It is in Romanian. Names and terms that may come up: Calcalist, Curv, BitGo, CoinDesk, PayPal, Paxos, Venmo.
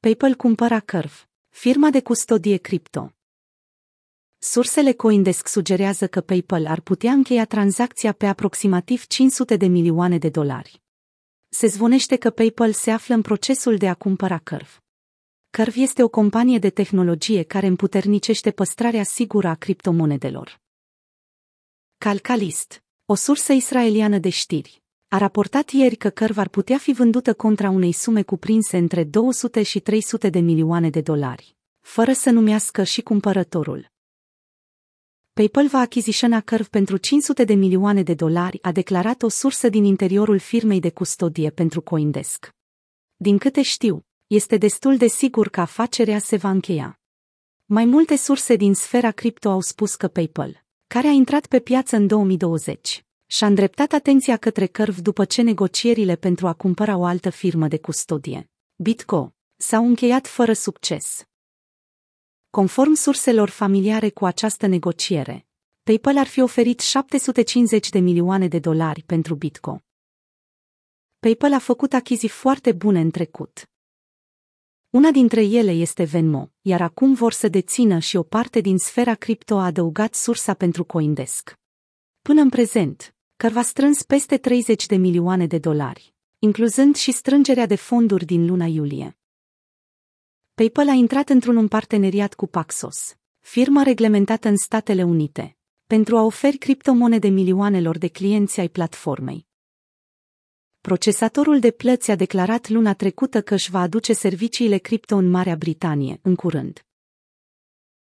PayPal cumpăra Curv, firma de custodie cripto. Sursele CoinDesk sugerează că PayPal ar putea încheia tranzacția pe aproximativ $500 de milioane. Se zvonește că PayPal se află în procesul de a cumpăra Curv. Curv este o companie de tehnologie care împuternicește păstrarea sigură a criptomonedelor. Calcalist, o sursă israeliană de știri, a raportat ieri că Curv ar putea fi vândută contra unei sume cuprinse între 200 și 300 de milioane de dolari, fără să numească și cumpărătorul. PayPal va achiziționa Curv pentru $500 de milioane, a declarat o sursă din interiorul firmei de custodie pentru CoinDesk. Din câte știu, este destul de sigur că afacerea se va încheia. Mai multe surse din sfera cripto au spus că PayPal, care a intrat pe piață în 2020, și-a îndreptat atenția către Curv după ce negocierile pentru a cumpăra o altă firmă de custodie, BitGo, s-au încheiat fără succes. Conform surselor familiare cu această negociere, PayPal ar fi oferit $750 de milioane pentru BitGo. PayPal a făcut achiziții foarte bune în trecut. Una dintre ele este Venmo, iar acum vor să dețină și o parte din sfera cripto, a adăugat sursa pentru CoinDesk. Până în prezent, Curv a strâns peste $30 de milioane, incluzând și strângerea de fonduri din luna iulie. PayPal a intrat într-un parteneriat cu Paxos, firma reglementată în Statele Unite, pentru a oferi criptomonede milioanelor de clienți ai platformei. Procesatorul de plăți a declarat luna trecută că își va aduce serviciile cripto în Marea Britanie în curând.